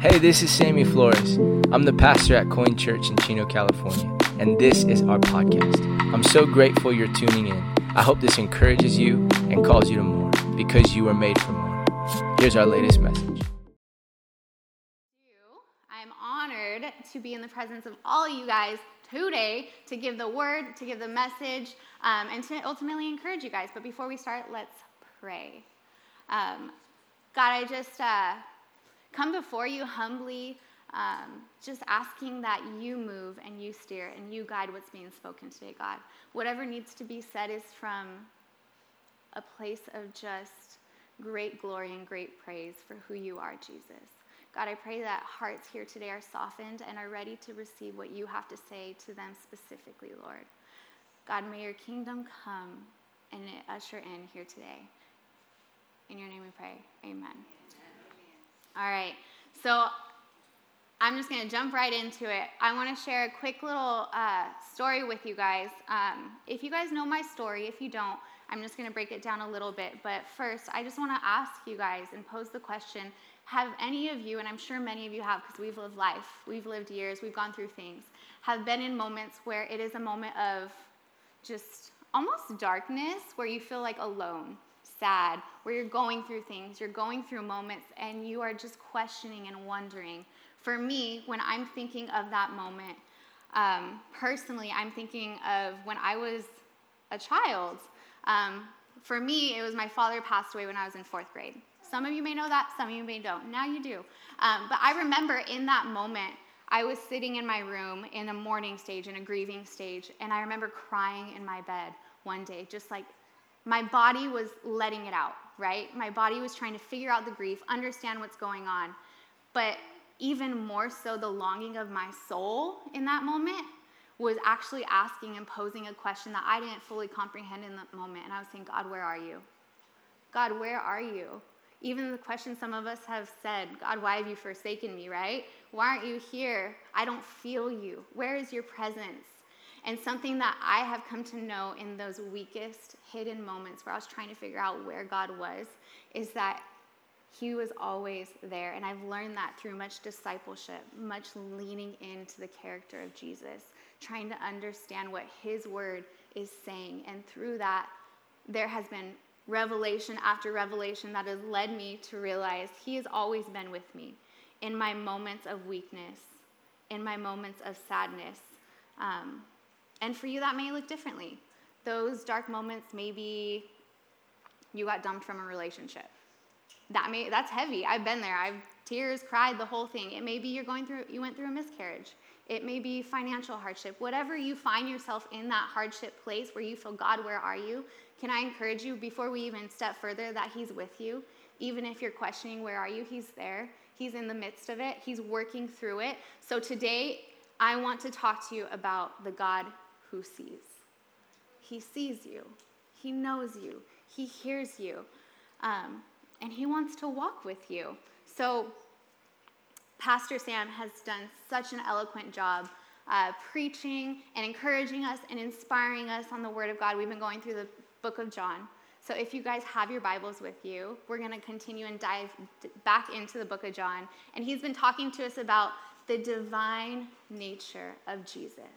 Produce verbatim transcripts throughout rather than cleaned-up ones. Hey, this is Sammy Flores. I'm the pastor at Coin Church in Chino, California, and this is our podcast. I'm so grateful you're tuning in. I hope this encourages you and calls you to more, because you are made for more. Here's our latest message. I'm honored to be in the presence of all you guys today to give the word, to give the message, um, and to ultimately encourage you guys. But before we start, let's pray. Um, God, I just... Uh, Come before you humbly, um, just asking that you move and you steer and you guide what's being spoken today, God. Whatever needs to be said is from a place of just great glory and great praise for who you are, Jesus. God, I pray that hearts here today are softened and are ready to receive what you have to say to them specifically, Lord. God, may your kingdom come and it usher in here today. In your name we pray. Amen. All right, so I'm just going to jump right into it. I want to share a quick little uh, story with you guys. Um, if you guys know my story, if you don't, I'm just going to break it down a little bit. But first, I just want to ask you guys and pose the question, have any of you, and I'm sure many of you have because we've lived life, we've lived years, we've gone through things, have been in moments where it is a moment of just almost darkness where you feel like alone, sad, where you're going through things, you're going through moments, and you are just questioning and wondering. For me, when I'm thinking of that moment, um, personally, I'm thinking of when I was a child. Um, for me, it was my father passed away when I was in fourth grade. Some of you may know that, some of you may don't. Now you do. Um, but I remember in that moment, I was sitting in my room in a mourning stage, in a grieving stage, and I remember crying in my bed one day, just like, my body was letting it out, right? My body was trying to figure out the grief, understand what's going on. But even more so, the longing of my soul in that moment was actually asking and posing a question that I didn't fully comprehend in that moment. And I was saying, God, where are you? God, where are you? Even the question some of us have said, God, why have you forsaken me, right? Why aren't you here? I don't feel you. Where is your presence? And something that I have come to know in those weakest hidden moments where I was trying to figure out where God was is that he was always there. And I've learned that through much discipleship, much leaning into the character of Jesus, trying to understand what his word is saying. And through that, there has been revelation after revelation that has led me to realize he has always been with me in my moments of weakness, in my moments of sadness. Um, And for you, that may look differently. Those dark moments, maybe you got dumped from a relationship. That may that's heavy. I've been there. I've tears, cried, the whole thing. It may be you're going through you went through a miscarriage. It may be financial hardship. Whatever you find yourself in that hardship place where you feel, God, where are you? Can I encourage you before we even step further that he's with you? Even if you're questioning where are you, he's there. He's in the midst of it. He's working through it. So today I want to talk to you about the God who sees. He sees you. He knows you. He hears you. Um, and he wants to walk with you. So Pastor Sam has done such an eloquent job uh, preaching and encouraging us and inspiring us on the Word of God. We've been going through the book of John. So if you guys have your Bibles with you, we're going to continue and dive d- back into the book of John. And he's been talking to us about the divine nature of Jesus.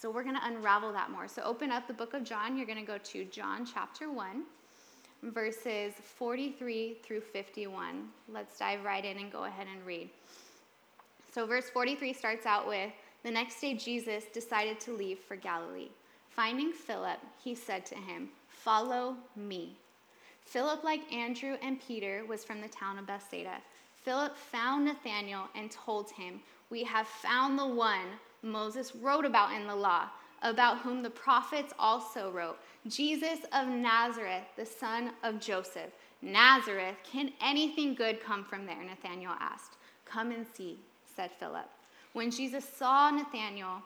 So we're going to unravel that more. So open up the book of John. You're going to go to John chapter one, verses forty-three through fifty-one. Let's dive right in and go ahead and read. So verse forty-three starts out with, the next day Jesus decided to leave for Galilee. Finding Philip, he said to him, follow me. Philip, like Andrew and Peter, was from the town of Bethsaida. Philip found Nathanael and told him, we have found the one Moses wrote about in the law, about whom the prophets also wrote, Jesus of Nazareth, the son of Joseph. Nazareth, can anything good come from there? Nathanael asked. Come and see, said Philip. When Jesus saw Nathanael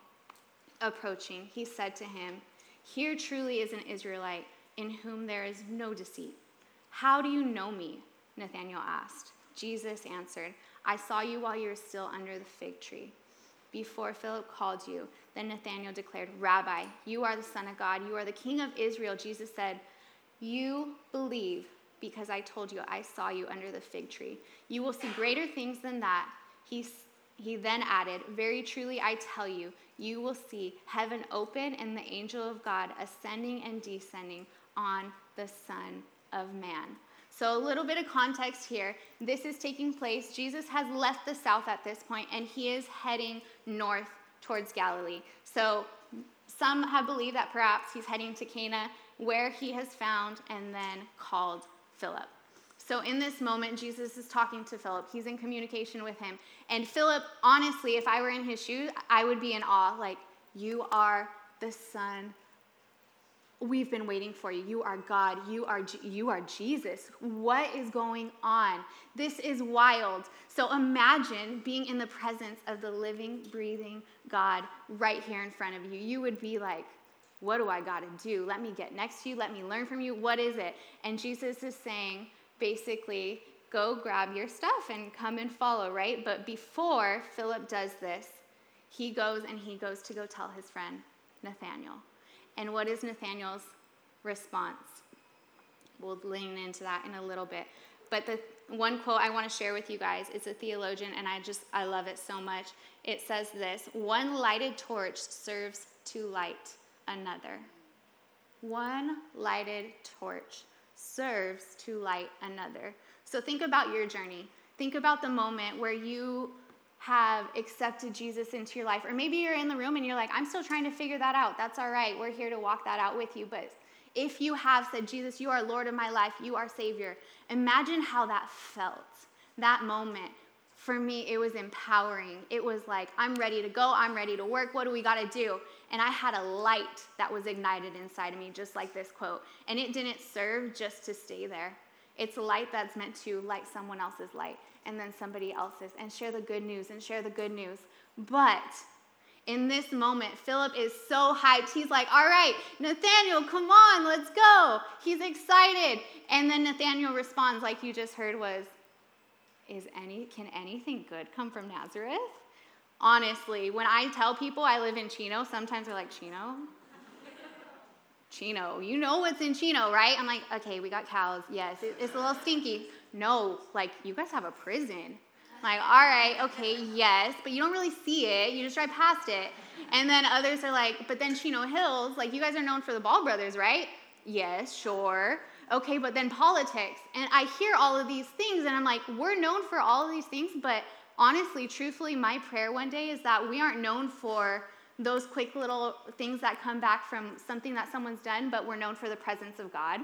approaching, he said to him, here truly is an Israelite in whom there is no deceit. How do you know me? Nathanael asked. Jesus answered, I saw you while you were still under the fig tree, before Philip called you. Then Nathanael declared, Rabbi, you are the Son of God. You are the King of Israel. Jesus said, you believe because I told you I saw you under the fig tree. You will see greater things than that. He, he then added, "Very truly I tell you, you will see heaven open and the angel of God ascending and descending on the Son of Man." So a little bit of context here. This is taking place. Jesus has left the south at this point, and he is heading north towards Galilee. So some have believed that perhaps he's heading to Cana, where he has found and then called Philip. So in this moment, Jesus is talking to Philip. He's in communication with him. And Philip, honestly, if I were in his shoes, I would be in awe. Like, you are the Son. We've been waiting for you. You are God. You are you are Jesus. What is going on? This is wild. So imagine being in the presence of the living, breathing God right here in front of you. You would be like, what do I got to do? Let me get next to you. Let me learn from you. What is it? And Jesus is saying, basically, go grab your stuff and come and follow, right? But before Philip does this, he goes and he goes to go tell his friend Nathanael. And what is Nathanael's response? We'll lean into that in a little bit. But the one quote I want to share with you guys, it's a theologian, and I just, I love it so much. It says this: "One lighted torch serves to light another." One lighted torch serves to light another. So think about your journey. Think about the moment where you have accepted Jesus into your life. Or maybe you're in the room and you're like, I'm still trying to figure that out. That's all right. We're here to walk that out with you. But if you have said, Jesus, you are Lord of my life, you are Savior, imagine how that felt. That moment, for me, it was empowering. It was like, I'm ready to go. I'm ready to work. What do we got to do? And I had a light that was ignited inside of me, just like this quote. And it didn't serve just to stay there. It's a light that's meant to light someone else's light, and then somebody else's, and share the good news, and share the good news. But in this moment, Philip is so hyped. He's like, all right, Nathanael, come on, let's go. He's excited. And then Nathanael responds, like you just heard, was, "Is any can anything good come from Nazareth?" Honestly, when I tell people I live in Chino, sometimes they're like, Chino? Chino, you know what's in Chino, right? I'm like, okay, we got cows. Yes, it, it's a little stinky. No, like, you guys have a prison. I'm like, all right, okay, yes, but you don't really see it. You just drive past it. And then others are like, but then Chino Hills, like, you guys are known for the Ball Brothers, right? Yes, sure. Okay, but then politics. And I hear all of these things, and I'm like, we're known for all of these things, but honestly, truthfully, my prayer one day is that we aren't known for those quick little things that come back from something that someone's done, but we're known for the presence of God,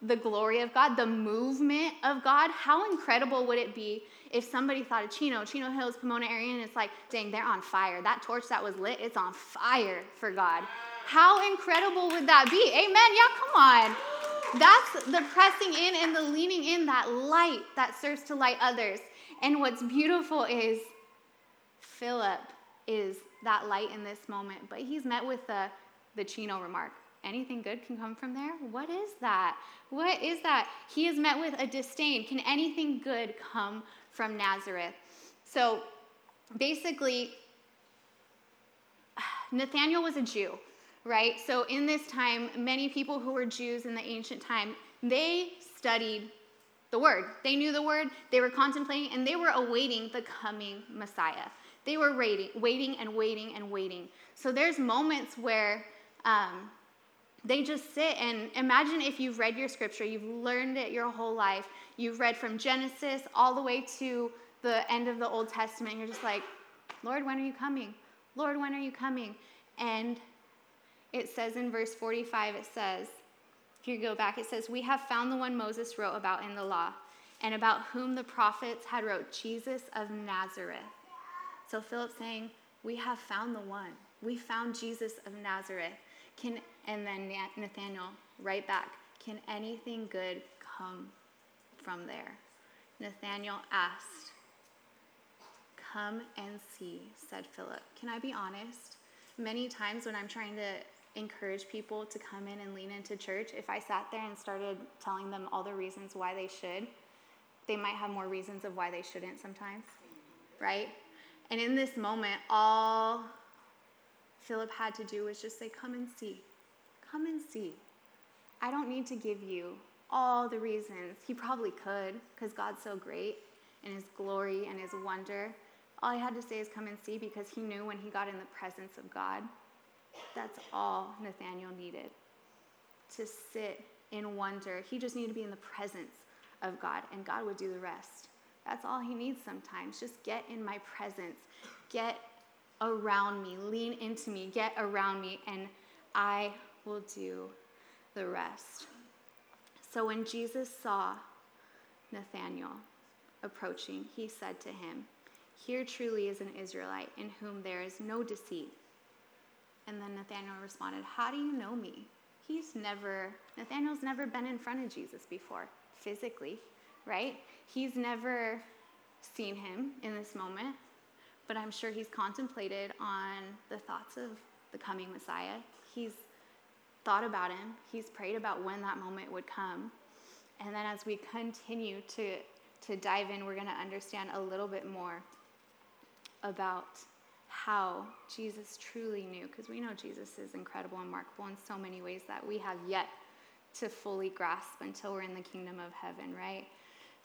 the glory of God, the movement of God. How incredible would it be if somebody thought of Chino, Chino Hills, Pomona area, and it's like, dang, they're on fire. That torch that was lit, it's on fire for God. How incredible would that be? Amen. Yeah, come on. That's the pressing in and the leaning in, that light that serves to light others. And what's beautiful is Philip is that light in this moment, but he's met with the, the Chino remark. Anything good can come from there? What is that? What is that? He is met with a disdain. Can anything good come from Nazareth? So basically, Nathanael was a Jew, right? So in this time, many people who were Jews in the ancient time, they studied the word. They knew the word, they were contemplating, and they were awaiting the coming Messiah. They were waiting, waiting and waiting and waiting. So there's moments where um, they just sit and imagine if you've read your scripture, you've learned it your whole life, you've read from Genesis all the way to the end of the Old Testament, and you're just like, Lord, when are you coming? Lord, when are you coming? And it says in verse forty-five, it says, if you go back, it says, "We have found the one Moses wrote about in the law, and about whom the prophets had wrote, Jesus of Nazareth." So Philip's saying, we have found the one. We found Jesus of Nazareth. Can And then Nathanael, right back, can anything good come from there? Nathanael asked, "Come and see," said Philip. Can I be honest? Many times when I'm trying to encourage people to come in and lean into church, if I sat there and started telling them all the reasons why they should, they might have more reasons of why they shouldn't sometimes, right? And in this moment, all Philip had to do was just say, come and see. Come and see. I don't need to give you all the reasons. He probably could, because God's so great in his glory and his wonder. All he had to say is come and see, because he knew when he got in the presence of God, that's all Nathanael needed, to sit in wonder. He just needed to be in the presence of God, and God would do the rest. That's all he needs sometimes. Just get in my presence. Get around me. Lean into me. Get around me, and I will do the rest. So when Jesus saw Nathanael approaching, he said to him, "Here truly is an Israelite in whom there is no deceit." And then Nathanael responded, "How do you know me?" He's never, Nathanael's never been in front of Jesus before, physically, right? He's never seen him in this moment, but I'm sure he's contemplated on the thoughts of the coming Messiah. He's thought about him. He's prayed about when that moment would come. And then as we continue to, to dive in, we're going to understand a little bit more about how Jesus truly knew, because we know Jesus is incredible and remarkable in so many ways that we have yet to fully grasp until we're in the kingdom of heaven, right?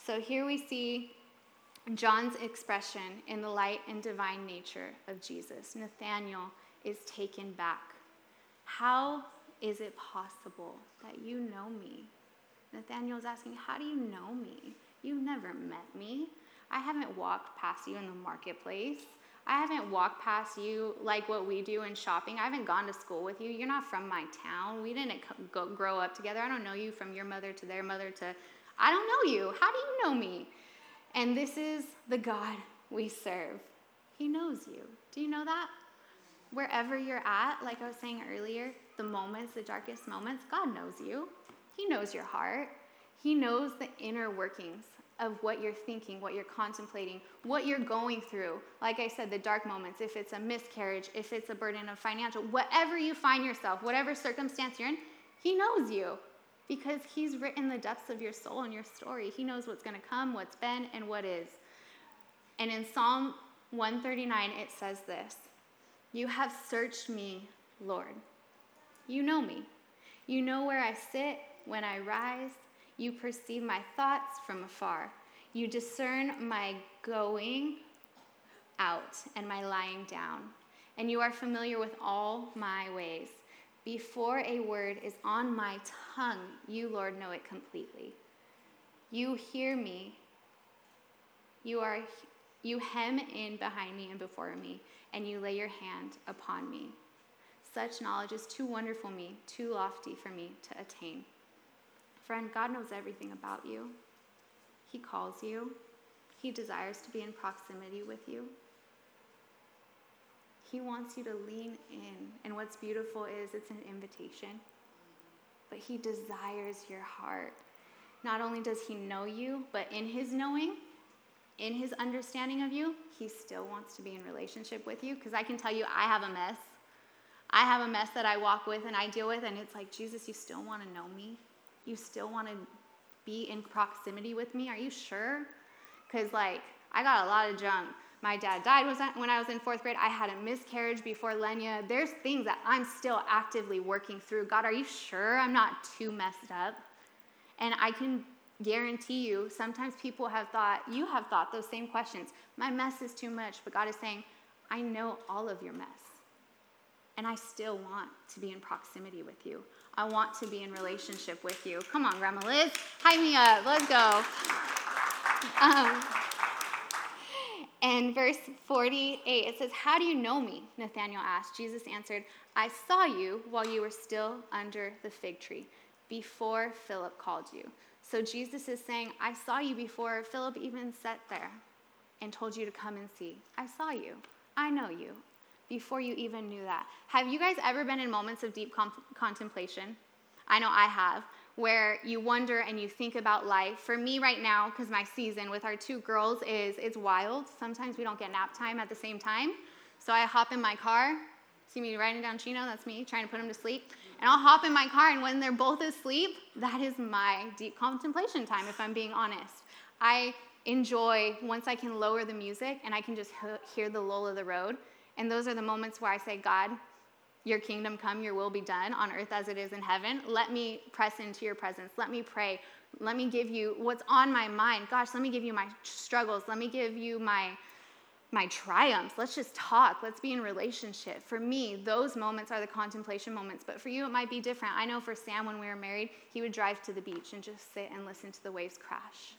So here we see John's expression in the light and divine nature of Jesus. Nathanael is taken back. How is it possible that you know me? Nathanael's asking, how do you know me? You've never met me. I haven't walked past you in the marketplace. I haven't walked past you like what we do in shopping. I haven't gone to school with you. You're not from my town. We didn't go grow up together. I don't know you from your mother to their mother to, I don't know you. How do you know me? And this is the God we serve. He knows you. Do you know that? Wherever you're at, like I was saying earlier, the moments, the darkest moments, God knows you. He knows your heart. He knows the inner workings of what you're thinking, what you're contemplating, what you're going through. Like I said, the dark moments, if it's a miscarriage, if it's a burden of financial, whatever you find yourself, whatever circumstance you're in, he knows you, because he's written the depths of your soul and your story. He knows what's going to come, what's been, and what is. And in Psalm one thirty-nine, it says this, "You have searched me, Lord. You know me. You know where I sit, when I rise. You perceive my thoughts from afar. You discern my going out and my lying down. And you are familiar with all my ways. Before a word is on my tongue, you, Lord, know it completely. You hear me. You are, you hem in behind me and before me, and you lay your hand upon me. Such knowledge is too wonderful for me, too lofty for me to attain." Friend, God knows everything about you. He calls you. He desires to be in proximity with you. He wants you to lean in. And what's beautiful is it's an invitation. But he desires your heart. Not only does he know you, but in his knowing, in his understanding of you, he still wants to be in relationship with you. Because I can tell you, I have a mess. I have a mess that I walk with and I deal with. And it's like, Jesus, you still want to know me? You still want to be in proximity with me? Are you sure? Because, like, I got a lot of junk. My dad died when I was in fourth grade. I had a miscarriage before Lenya. There's things that I'm still actively working through. God, are you sure I'm not too messed up? And I can guarantee you, sometimes people have thought, you have thought those same questions. My mess is too much. But God is saying, I know all of your mess. And I still want to be in proximity with you. I want to be in relationship with you. Come on, Grandma Liz. Hype me up. Let's go. Um, and verse forty-eight, it says, "How do you know me?" Nathanael asked. Jesus answered, "I saw you while you were still under the fig tree, before Philip called you." So Jesus is saying, I saw you before Philip even sat there and told you to come and see. I saw you. I know you. Before you even knew that. Have you guys ever been in moments of deep com- contemplation? I know I have, where you wonder and you think about life. For me right now, because my season with our two girls is, it's wild. Sometimes we don't get nap time at the same time. So I hop in my car. See me riding down Chino? That's me, trying to put them to sleep. And I'll hop in my car, and when they're both asleep, that is my deep contemplation time, if I'm being honest. I enjoy, once I can lower the music, and I can just he- hear the lull of the road. And those are the moments where I say, God, your kingdom come, your will be done on earth as it is in heaven. Let me press into your presence. Let me pray. Let me give you what's on my mind. Gosh, let me give you my struggles. Let me give you my my triumphs. Let's just talk. Let's be in relationship. For me, those moments are the contemplation moments. But for you, it might be different. I know for Sam, when we were married, he would drive to the beach and just sit and listen to the waves crash.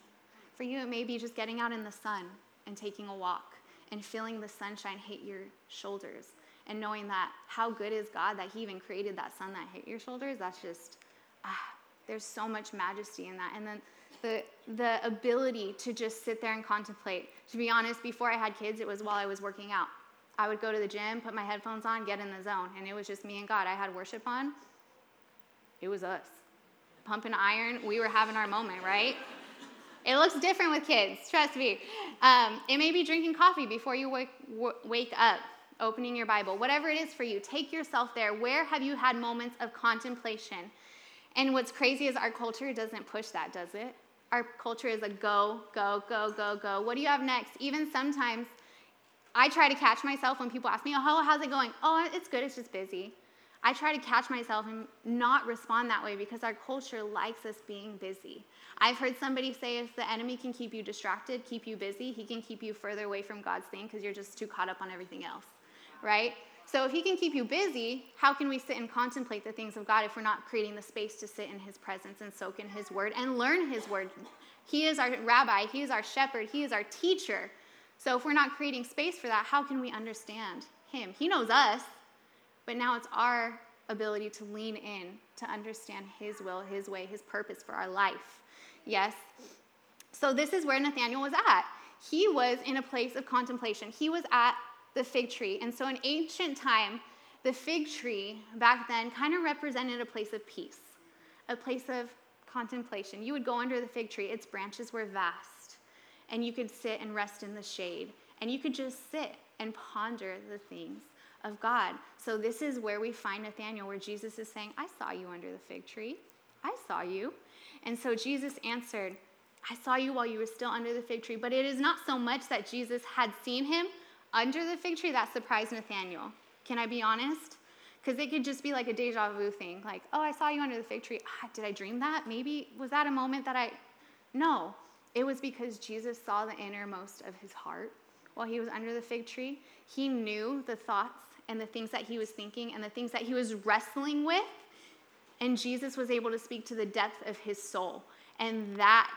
For you, it may be just getting out in the sun and taking a walk and feeling the sunshine hit your shoulders and knowing that how good is God that he even created that sun that hit your shoulders. That's just, ah, there's so much majesty in that. And then the the ability to just sit there and contemplate. To be honest, before I had kids, it was while I was working out. I would go to the gym, put my headphones on, get in the zone, and it was just me and God. I had worship on. It was us. Pumping iron, we were having our moment, right? It looks different with kids, trust me. Um, it may be drinking coffee before you wake, w- wake up, opening your Bible. Whatever it is for you, take yourself there. Where have you had moments of contemplation? And what's crazy is our culture doesn't push that, does it? Our culture is a go, go, go, go, go. What do you have next? Even sometimes I try to catch myself when people ask me, oh, how's it going? Oh, it's good, it's just busy. I try to catch myself and not respond that way because our culture likes us being busy. I've heard somebody say if the enemy can keep you distracted, keep you busy, he can keep you further away from God's thing because you're just too caught up on everything else, right? So if he can keep you busy, how can we sit and contemplate the things of God if we're not creating the space to sit in his presence and soak in his word and learn his word? He is our rabbi. He is our shepherd. He is our teacher. So if we're not creating space for that, how can we understand him? He knows us. But now it's our ability to lean in, to understand his will, his way, his purpose for our life. Yes? So this is where Nathaniel was at. He was in a place of contemplation. He was at the fig tree. And so in ancient time, the fig tree back then kind of represented a place of peace, a place of contemplation. You would go under the fig tree. Its branches were vast. And you could sit and rest in the shade. And you could just sit and ponder the things of God. So this is where we find Nathanael, where Jesus is saying, I saw you under the fig tree. I saw you. And so Jesus answered, I saw you while you were still under the fig tree. But it is not so much that Jesus had seen him under the fig tree that surprised Nathanael. Can I be honest? Because it could just be like a deja vu thing. Like, oh, I saw you under the fig tree. Ah, did I dream that? Maybe was that a moment that I... No, it was because Jesus saw the innermost of his heart while he was under the fig tree. He knew the thoughts and the things that he was thinking and the things that he was wrestling with. And Jesus was able to speak to the depth of his soul. And that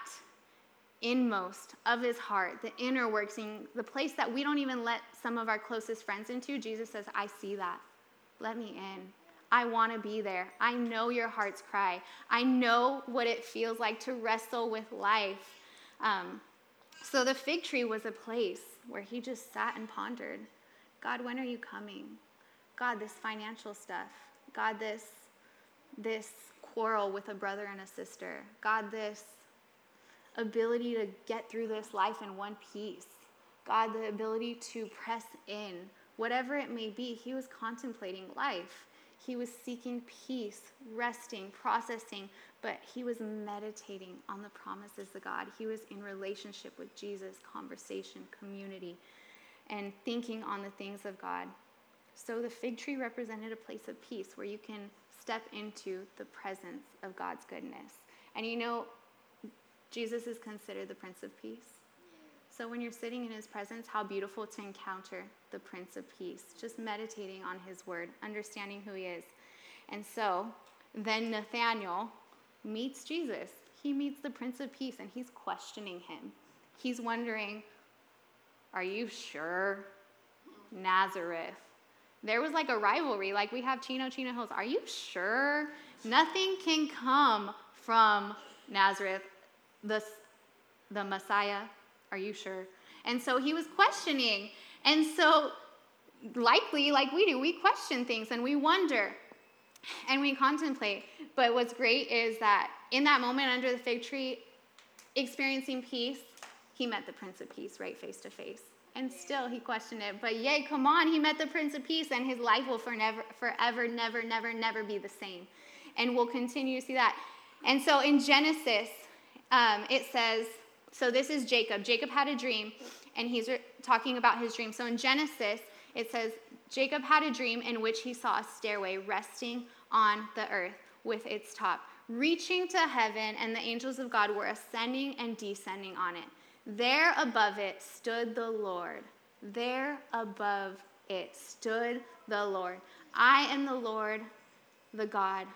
inmost of his heart, the inner working, the place that we don't even let some of our closest friends into, Jesus says, I see that. Let me in. I want to be there. I know your heart's cry. I know what it feels like to wrestle with life. Um, so the fig tree was a place where he just sat and pondered. God, when are you coming? God, this financial stuff. God, this this quarrel with a brother and a sister. God, this ability to get through this life in one piece. God, the ability to press in. Whatever it may be, he was contemplating life. He was seeking peace, resting, processing, but he was meditating on the promises of God. He was in relationship with Jesus, conversation, community, and thinking on the things of God. So the fig tree represented a place of peace where you can step into the presence of God's goodness. And you know, Jesus is considered the Prince of Peace. So when you're sitting in his presence, how beautiful to encounter the Prince of Peace, just meditating on his word, understanding who he is. And so then Nathanael meets Jesus. He meets the Prince of Peace, and he's questioning him. He's wondering, are you sure? Nazareth. There was like a rivalry, like we have Chino, Chino Hills. Are you sure? Nothing can come from Nazareth. The, the Messiah, are you sure? And so he was questioning. And so likely, like we do, we question things and we wonder and we contemplate. But what's great is that in that moment under the fig tree, experiencing peace, he met the Prince of Peace right face to face. And still he questioned it. But yay, come on, he met the Prince of Peace, and his life will forever, forever, never, never, never be the same. And we'll continue to see that. And so in Genesis, Um, it says, so this is Jacob. Jacob had a dream, and he's re- talking about his dream. So in Genesis, it says, Jacob had a dream in which he saw a stairway resting on the earth with its top, reaching to heaven, and the angels of God were ascending and descending on it. There above it stood the Lord, There above it stood the Lord. I am the Lord, the God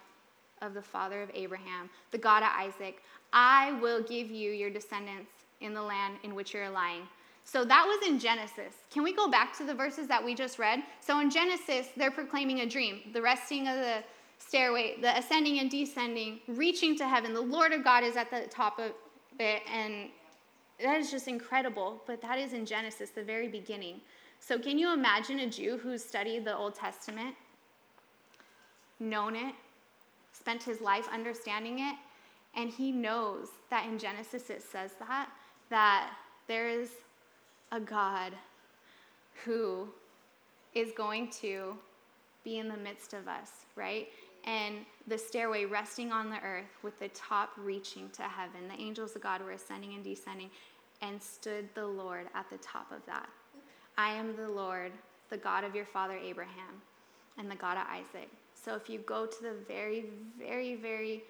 of the father of Abraham, the God of Isaac. I will give you your descendants in the land in which you're lying. So that was in Genesis. Can we go back to the verses that we just read? So in Genesis, they're proclaiming a dream, the resting of the stairway, the ascending and descending, reaching to heaven. The Lord of God is at the top of it, and that is just incredible, but that is in Genesis, the very beginning. So can you imagine a Jew who's studied the Old Testament, known it, spent his life understanding it, and he knows that in Genesis it says that, that there is a God who is going to be in the midst of us, right? And the stairway resting on the earth with the top reaching to heaven. The angels of God were ascending and descending, and stood the Lord at the top of that. I am the Lord, the God of your father Abraham, and the God of Isaac. So if you go to the very, very, very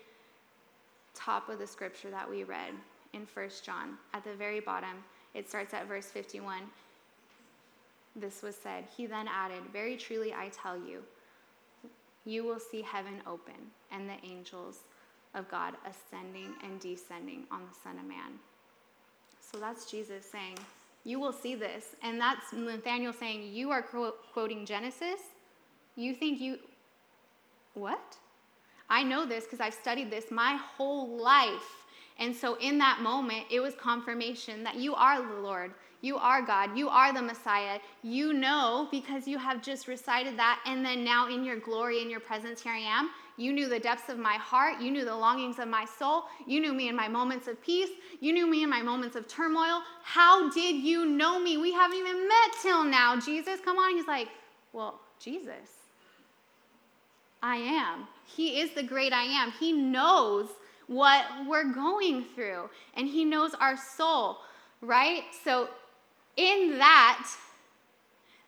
top of the scripture that we read in First John, at the very bottom, it starts at verse fifty-one. This was said. He then added, very truly I tell you, you will see heaven open and the angels of God ascending and descending on the Son of Man. So that's Jesus saying, you will see this. And that's Nathaniel saying, you are qu- quoting Genesis? You think you, what? I know this because I've studied this my whole life. And so in that moment, it was confirmation that you are the Lord. You are God. You are the Messiah. You know because you have just recited that. And then now in your glory, in your presence, here I am. You knew the depths of my heart. You knew the longings of my soul. You knew me in my moments of peace. You knew me in my moments of turmoil. How did you know me? We haven't even met till now, Jesus. Come on. He's like, well, Jesus, I am. He is the great I am. He knows what we're going through. And he knows our soul, right? So in that,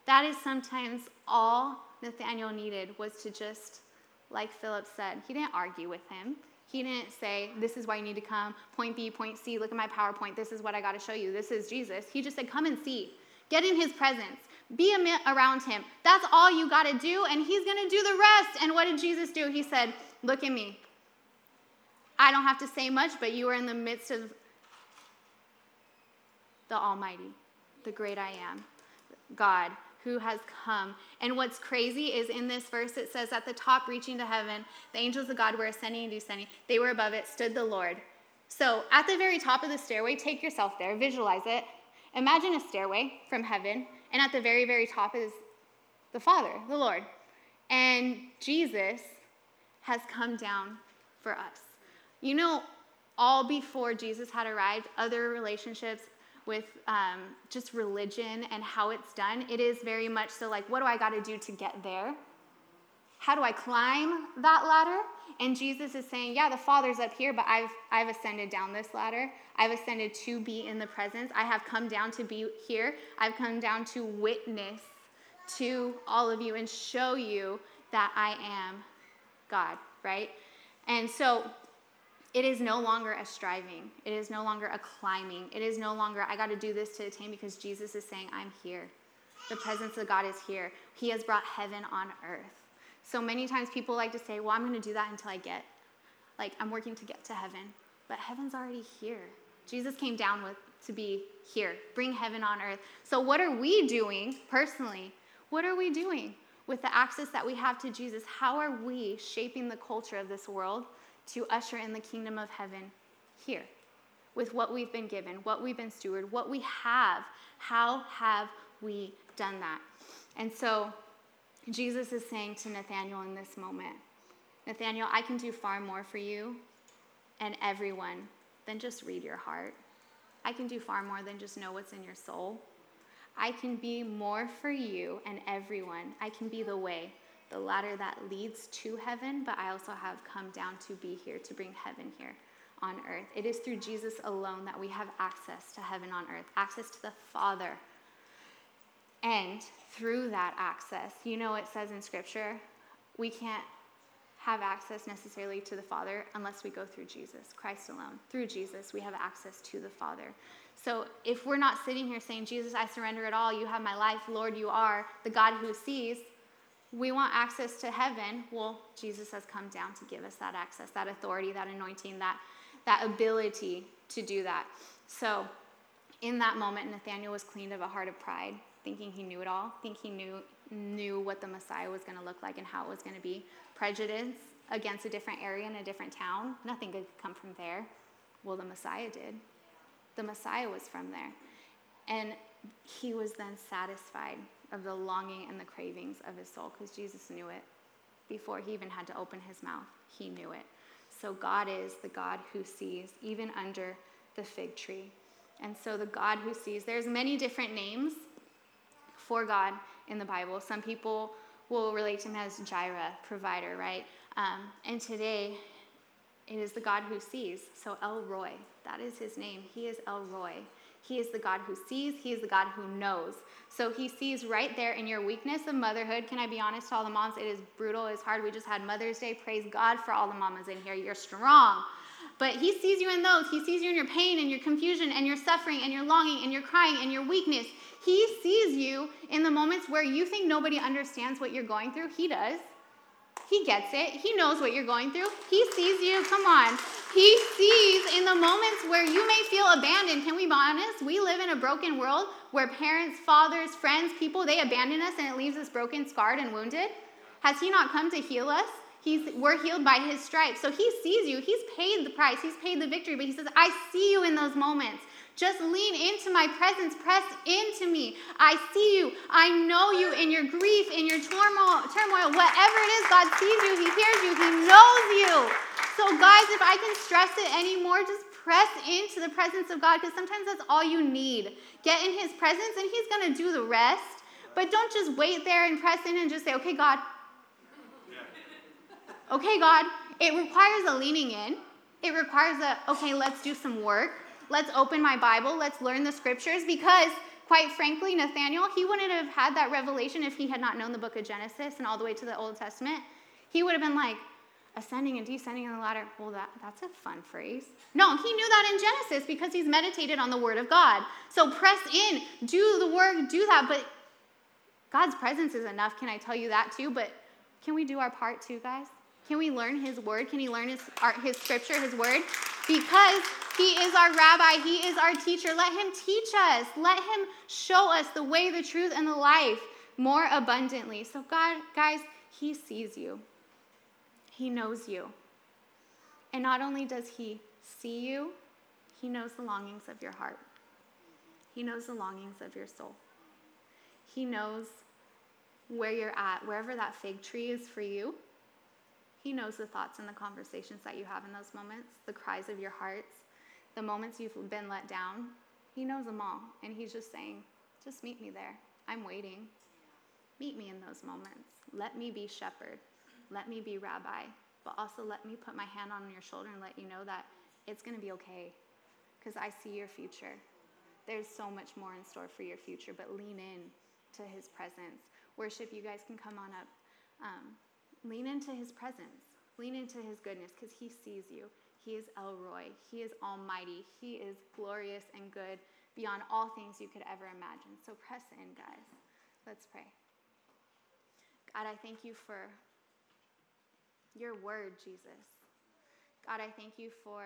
that is sometimes all Nathaniel needed was to just, like Philip said, he didn't argue with him. He didn't say, this is why you need to come, point B, point C, look at my PowerPoint, this is what I got to show you, this is Jesus. He just said, come and see. Get in his presence. Be around him. That's all you got to do, and he's going to do the rest. And what did Jesus do? He said, look at me. I don't have to say much, but you are in the midst of the Almighty, the great I am, God, who has come. And what's crazy is in this verse, it says at the top reaching to heaven, the angels of God were ascending and descending. They were above it, stood the Lord. So at the very top of the stairway, take yourself there, visualize it. Imagine a stairway from heaven, and at the very, very top is the Father, the Lord. And Jesus has come down for us. You know, all before Jesus had arrived, other relationships with um, just religion and how it's done, it is very much so like, what do I got to do to get there? How do I climb that ladder? And Jesus is saying, yeah, the Father's up here, but I've I've ascended down this ladder. I've ascended to be in the presence. I have come down to be here. I've come down to witness to all of you and show you that I am God, right? And so it is no longer a striving. It is no longer a climbing. It is no longer, I got to do this to attain, because Jesus is saying, I'm here. The presence of God is here. He has brought heaven on earth. So many times people like to say, well, I'm going to do that until I get, like, I'm working to get to heaven. But heaven's already here. Jesus came down with to be here. Bring heaven on earth. So what are we doing personally? What are we doing with the access that we have to Jesus? How are we shaping the culture of this world to usher in the kingdom of heaven here? With what we've been given, what we've been stewarded, what we have, how have we done that? And so Jesus is saying to Nathanael in this moment, Nathanael, I can do far more for you and everyone than just read your heart. I can do far more than just know what's in your soul. I can be more for you and everyone. I can be the way, the ladder that leads to heaven, but I also have come down to be here, to bring heaven here on earth. It is through Jesus alone that we have access to heaven on earth, access to the Father. And through that access, you know it says in Scripture, we can't have access necessarily to the Father unless we go through Jesus, Christ alone. Through Jesus, we have access to the Father. So if we're not sitting here saying, Jesus, I surrender it all, you have my life, Lord, you are the God who sees, we want access to heaven. Well, Jesus has come down to give us that access, that authority, that anointing, that, that ability to do that. So in that moment, Nathanael was cleaned of a heart of pride, thinking he knew it all, thinking he knew, knew what the Messiah was going to look like and how it was going to be. Prejudice against a different area in a different town. Nothing could come from there. Well, the Messiah did. The Messiah was from there. And he was then satisfied of the longing and the cravings of his soul, because Jesus knew it. Before he even had to open his mouth, he knew it. So God is the God who sees, even under the fig tree. And so the God who sees, there's many different names for God in the Bible. Some people will relate to him as Jireh, provider, right? Um, and today, it is the God who sees. So El Roi, that is his name. He is El Roi. He is the God who sees. He is the God who knows. So he sees right there in your weakness of motherhood. Can I be honest to all the moms? It is brutal. It's hard. We just had Mother's Day. Praise God for all the mamas in here. You're strong. But he sees you in those. He sees you in your pain and your confusion and your suffering and your longing and your crying and your weakness. He sees you in the moments where you think nobody understands what you're going through. He does. He gets it. He knows what you're going through. He sees you. Come on. He sees in the moments where you may feel abandoned. Can we be honest? We live in a broken world where parents, fathers, friends, people, they abandon us, and it leaves us broken, scarred, and wounded. Has he not come to heal us? He's, we're healed by his stripes. So he sees you. He's paid the price. He's paid the victory. But he says, I see you in those moments. Just lean into my presence. Press into me. I see you. I know you in your grief, in your turmoil, turmoil. Whatever it is, God sees you. He hears you. He knows you. So guys, if I can stress it anymore, just press into the presence of God, because sometimes that's all you need. Get in his presence, and he's going to do the rest. But don't just wait there and press in and just say, okay, God. Yeah. Okay, God. It requires a leaning in. It requires a, okay, let's do some work. Let's open my Bible. Let's learn the scriptures, because, quite frankly, Nathanael, he wouldn't have had that revelation if he had not known the book of Genesis and all the way to the Old Testament. He would have been like, ascending and descending on the ladder. Well, that, that's a fun phrase. No, he knew that in Genesis because he's meditated on the word of God. So press in. Do the work. Do that. But God's presence is enough. Can I tell you that too? But can we do our part too, guys? Can we learn his word? Can he learn his, our, his scripture, his word? Because he is our rabbi. He is our teacher. Let him teach us. Let him show us the way, the truth, and the life more abundantly. So God, guys, he sees you. He knows you. And not only does he see you, he knows the longings of your heart. He knows the longings of your soul. He knows where you're at, wherever that fig tree is for you. He knows the thoughts and the conversations that you have in those moments, the cries of your hearts, the moments you've been let down. He knows them all. And he's just saying, just meet me there. I'm waiting. Meet me in those moments. Let me be shepherd. Let me be rabbi. But also let me put my hand on your shoulder and let you know that it's going to be okay, because I see your future. There's so much more in store for your future, but lean in to his presence. Worship, you guys can come on up. Um, lean into his presence. Lean into his goodness, because he sees you. He is El Roi. He is almighty. He is glorious and good beyond all things you could ever imagine. So press in, guys. Let's pray. God, I thank you for your word, Jesus. God, I thank you for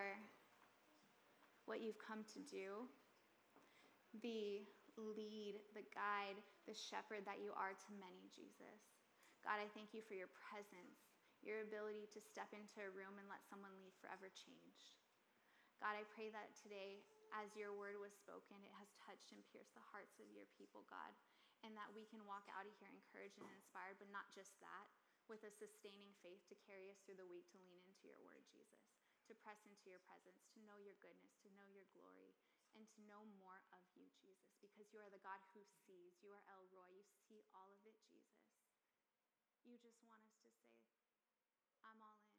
what you've come to do, the lead, the guide, the shepherd that you are to many, Jesus. God, I thank you for your presence, your ability to step into a room and let someone leave forever changed. God, I pray that today, as your word was spoken, it has touched and pierced the hearts of your people, God, and that we can walk out of here encouraged and inspired, but not just that, with a sustaining faith to carry us through the week, to lean into your word, Jesus, to press into your presence, to know your goodness, to know your glory, and to know more of you, Jesus, because you are the God who sees. You are El Roi. You see all of it, Jesus. You just want us to say, I'm all in.